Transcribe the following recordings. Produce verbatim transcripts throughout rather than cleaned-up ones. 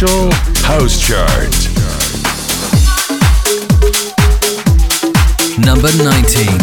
Official House Chart. Number nineteen.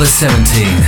number seventeen.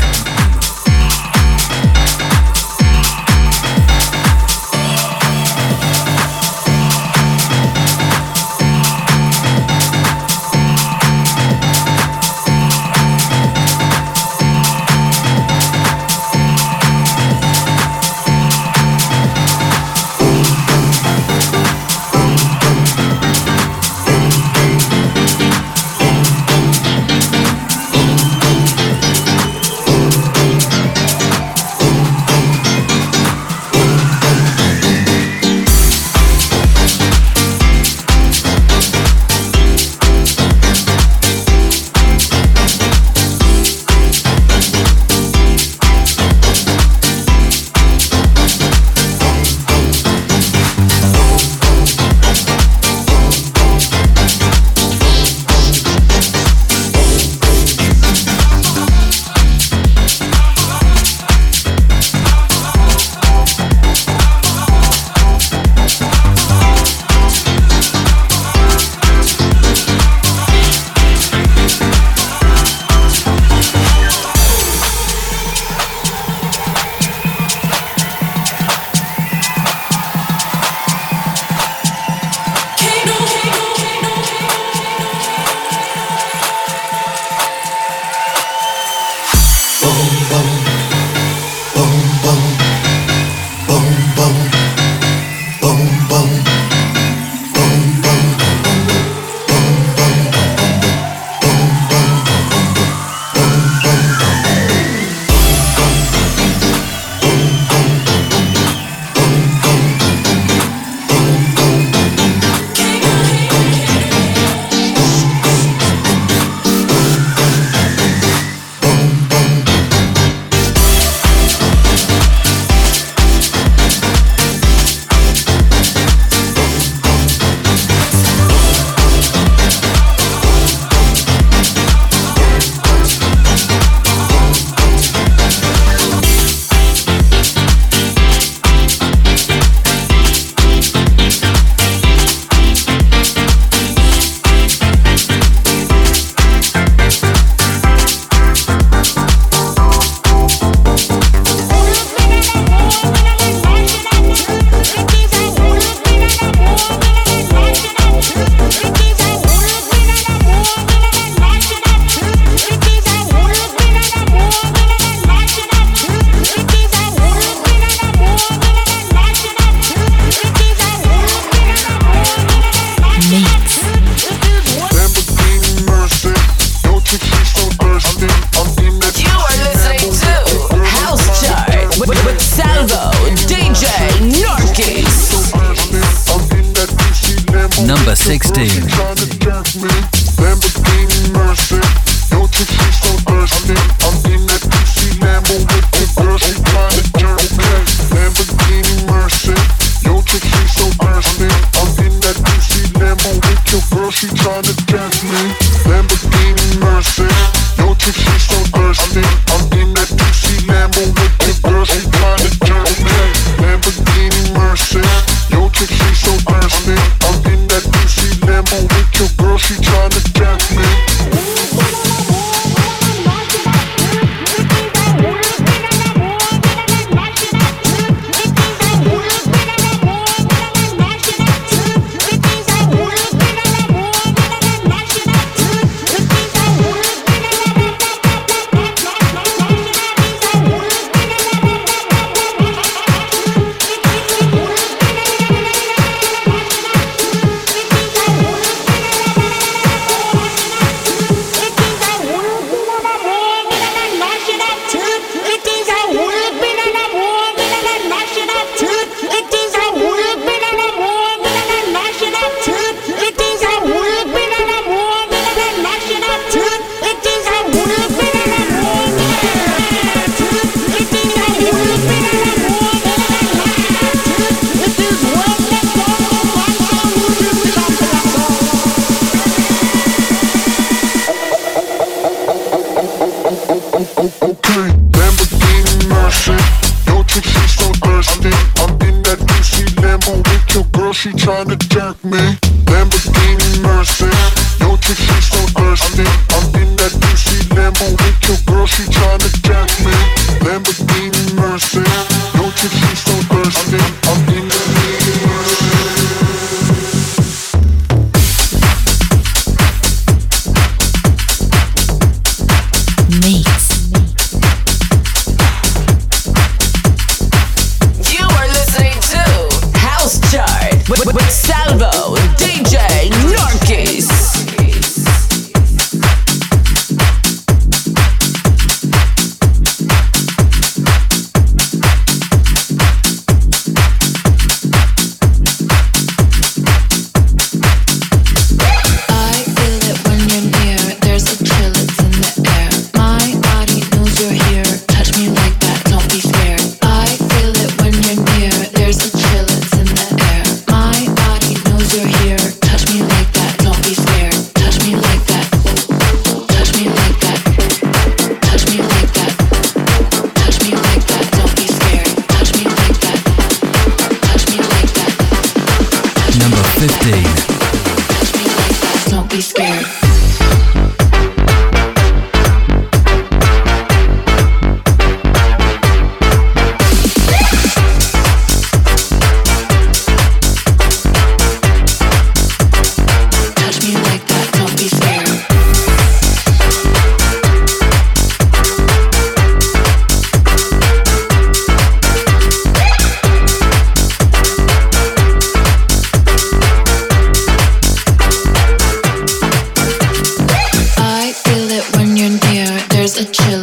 She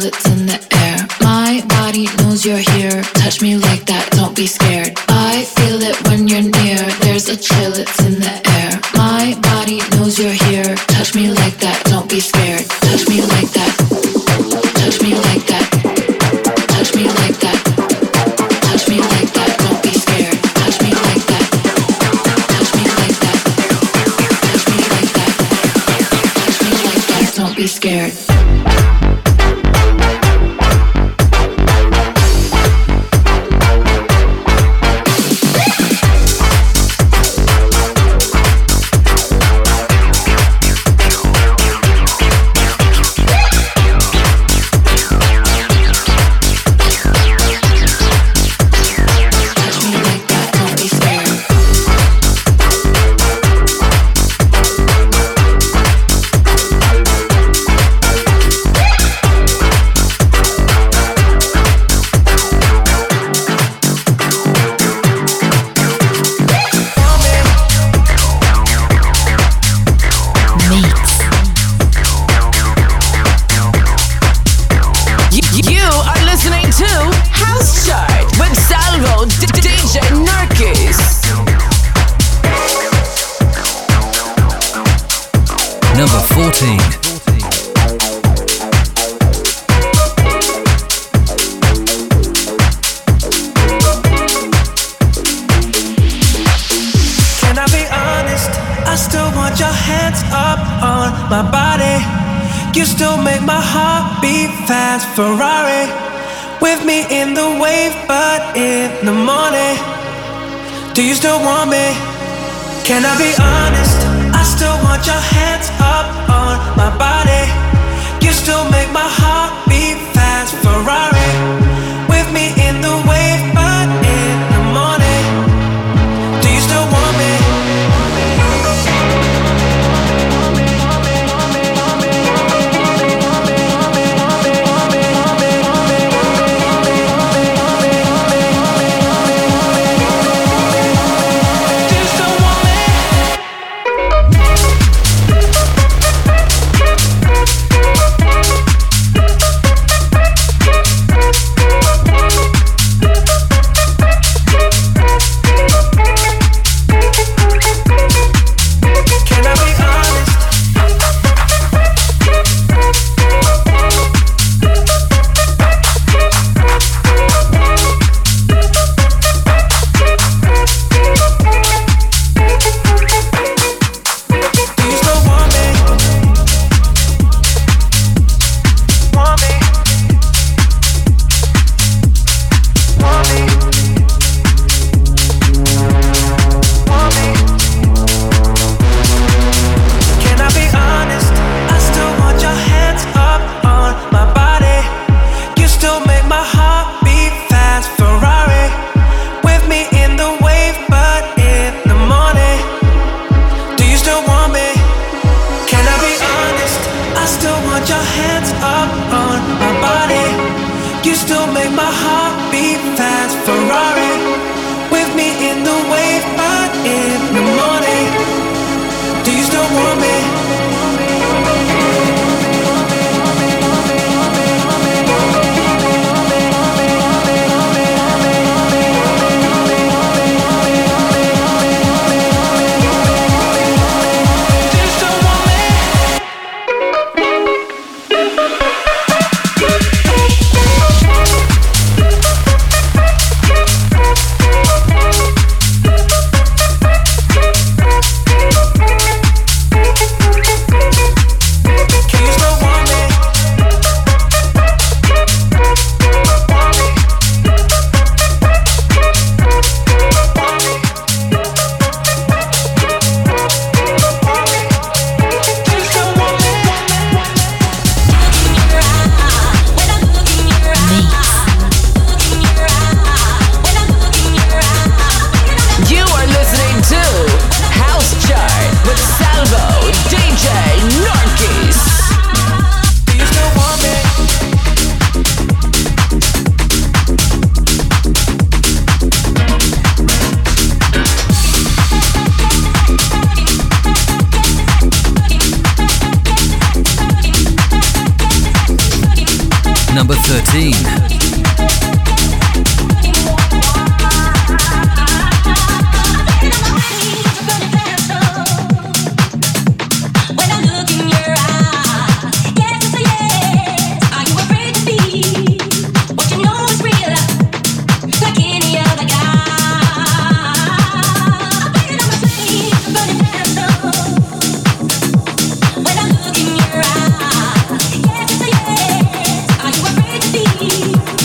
violets in the air. My body knows you're here. Touch me like that, don't be scared. I feel it when you're near. There's a chill, it's in the air. My body knows you're here. Touch me like that, don't be scared. Touch me like that. Touch me like that. Touch me like that. Touch me like that, don't be scared. Touch me like that. Touch me like that. Touch me like that. Touch me like that, don't be scared. number thirteen. Thank you.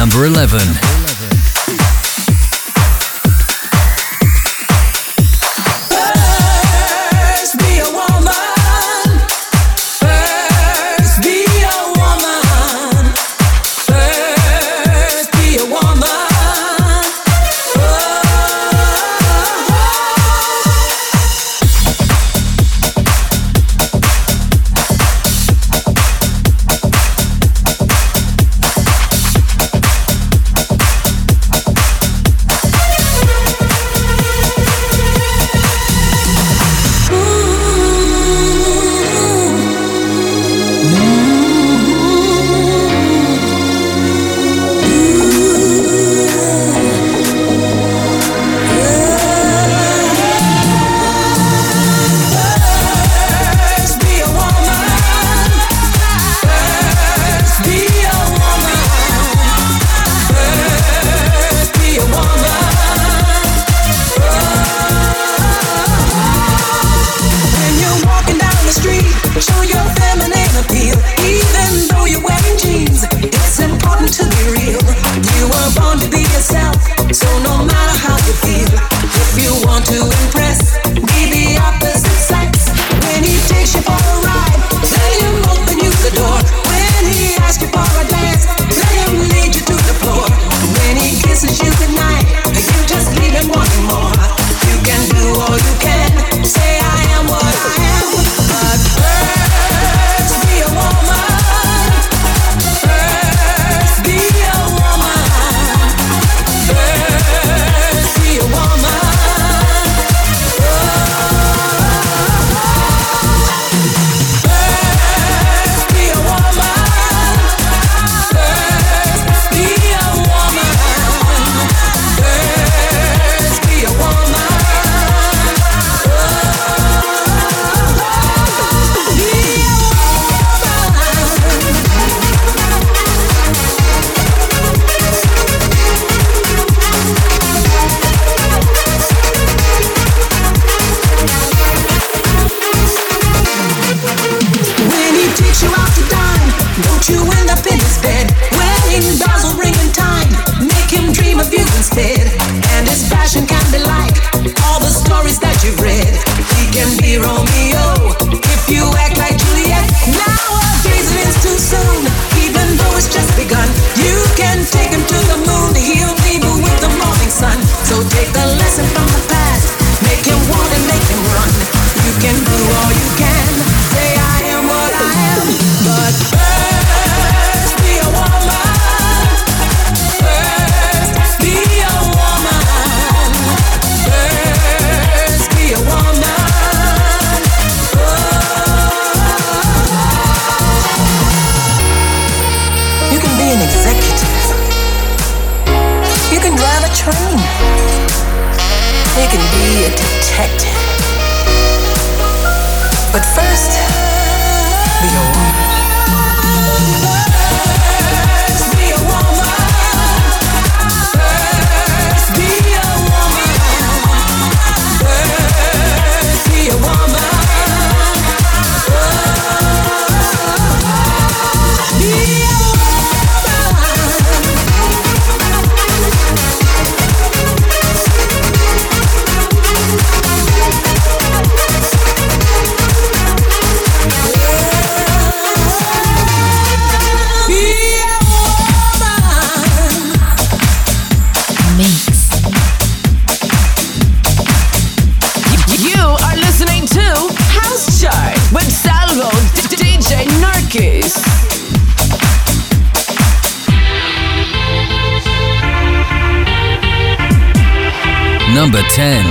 number eleven. Number ten.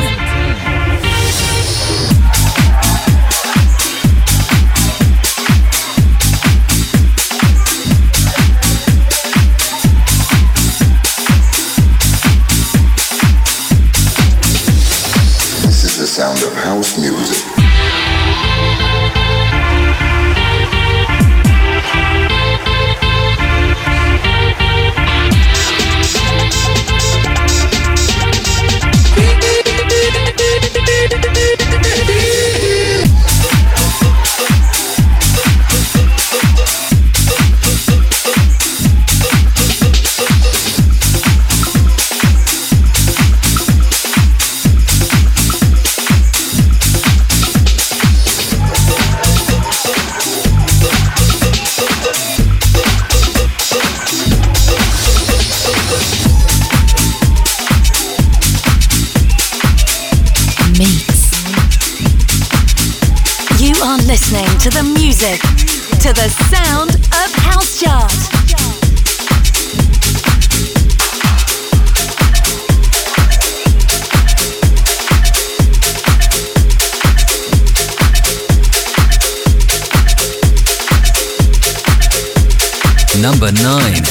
to the music, to the sound of House Chart. Number nine.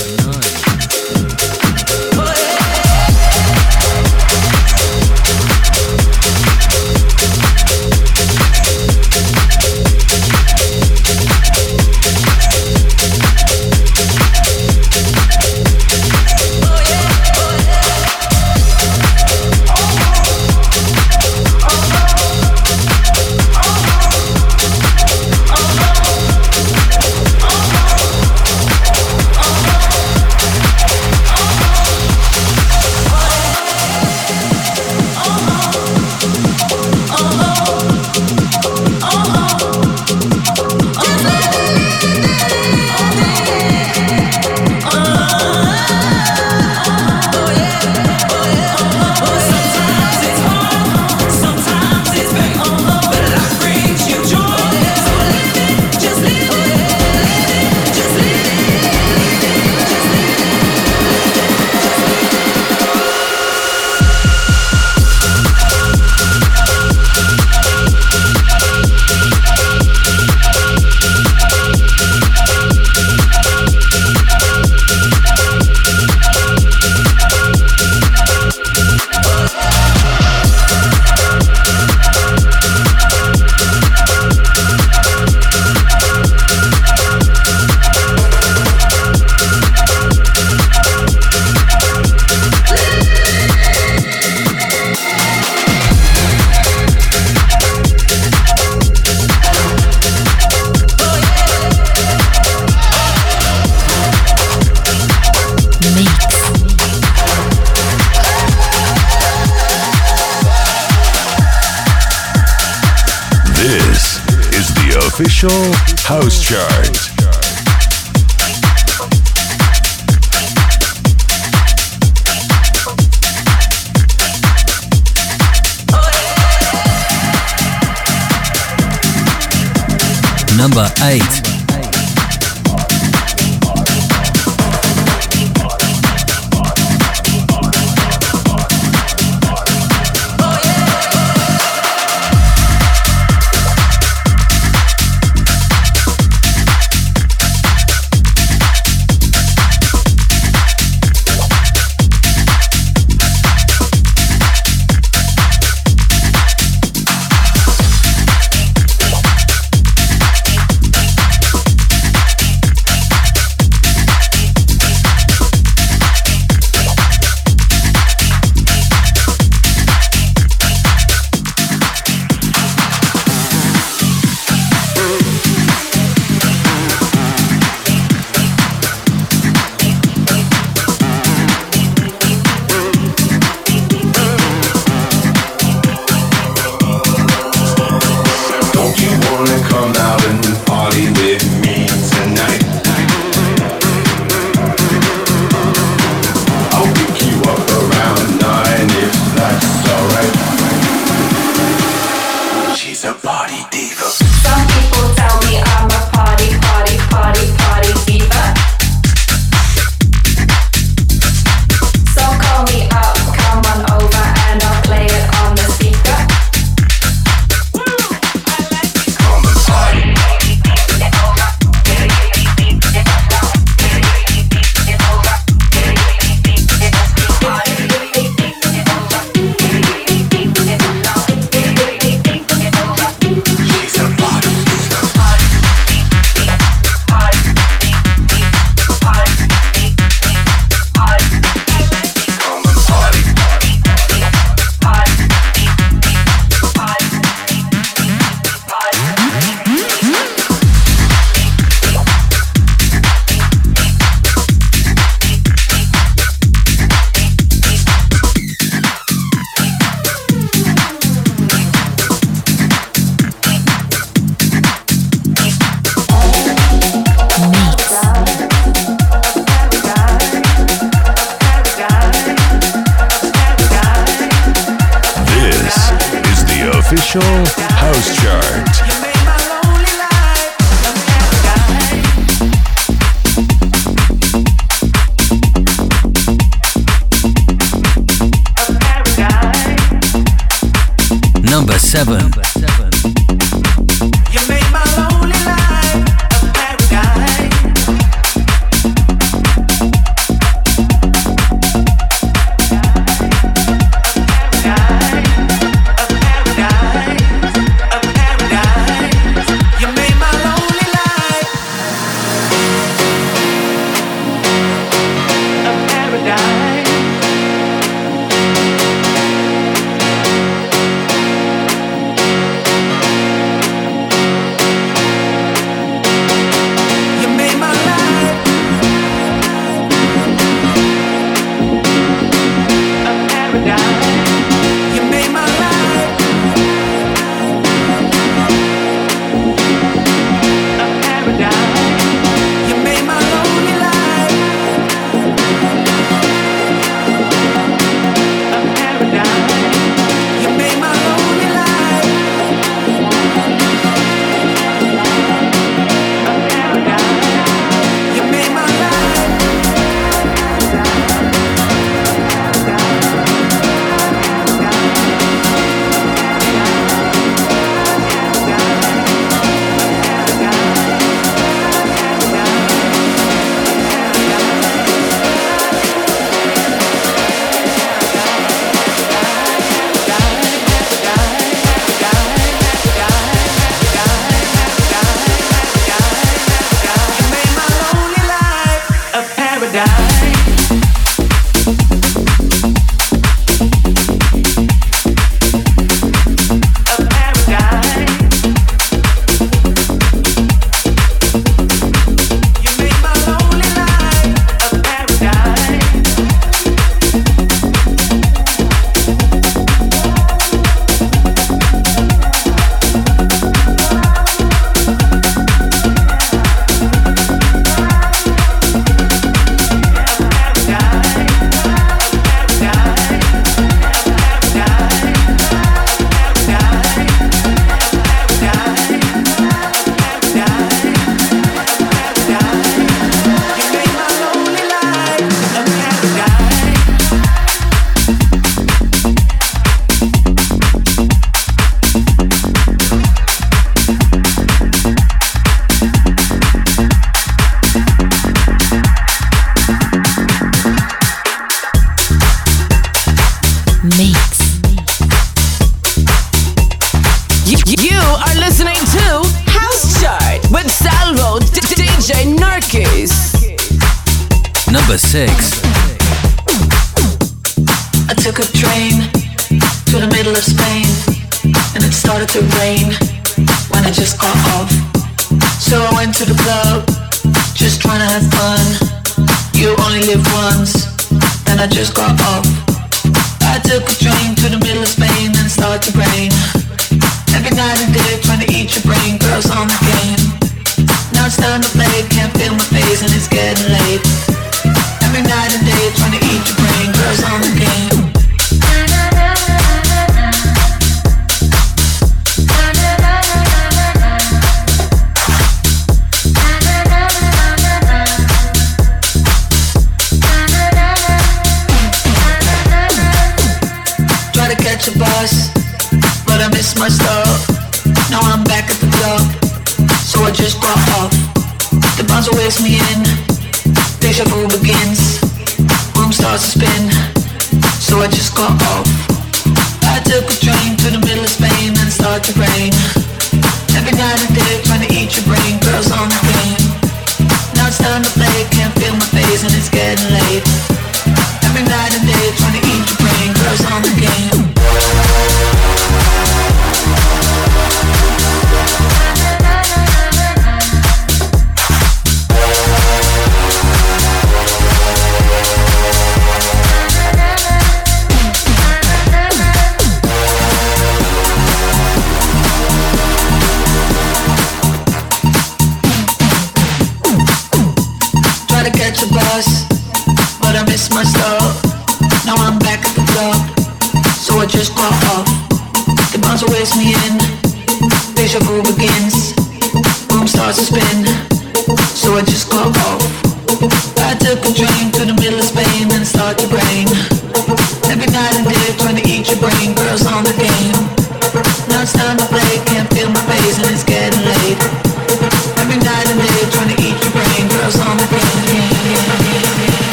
House Chart. Number eight. seven.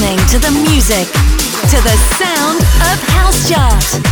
listening to the music, to the sound of House Chart.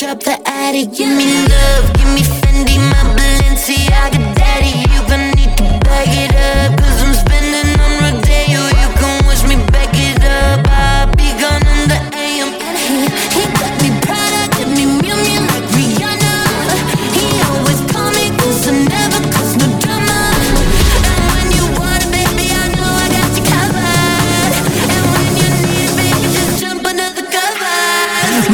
drop the attic. Give me love, give me Fendi, my Balenciaga daddy. You gon' need to bag it up, cause I'm spending on Rodeo. You can wish me back it up, I'll be gone on the A M. And he, he got me Prada, got me Miu Miu like Rihanna. He always call me cause I never cause no drama. And when you want it, baby, I know I got you covered. And when you need it, baby, just jump under the covers.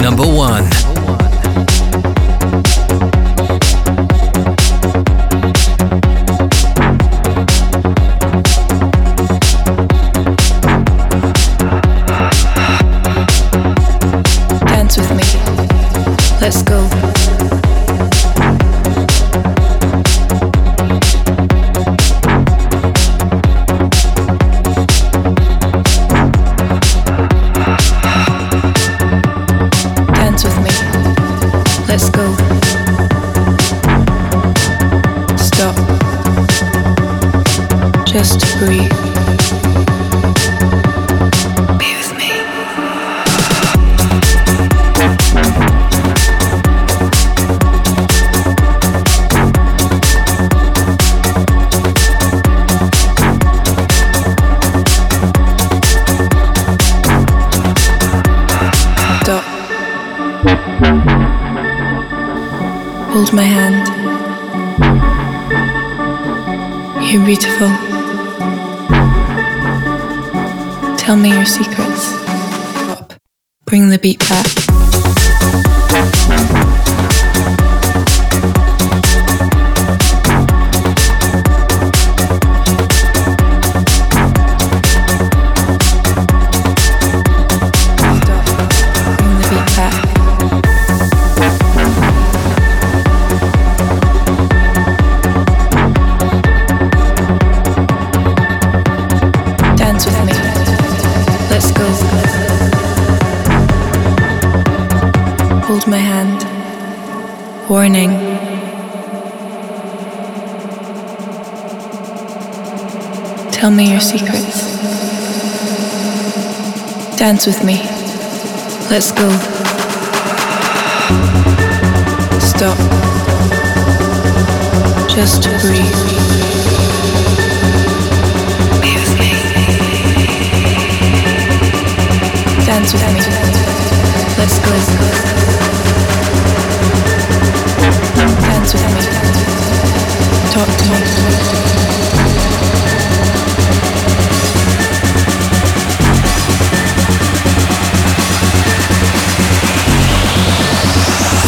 Number one. Dance with me. Let's go. Let's go. Stop. Just breathe. Be with me. Stop. Hold my hand. You're beautiful. Tell me your secrets. Stop. Bring the beat back. Hold my hand. Warning. Tell me your secrets. Dance with me. Let's go. Stop. Just breathe. Dance with me. Let's go. Dance with me. Talk to me.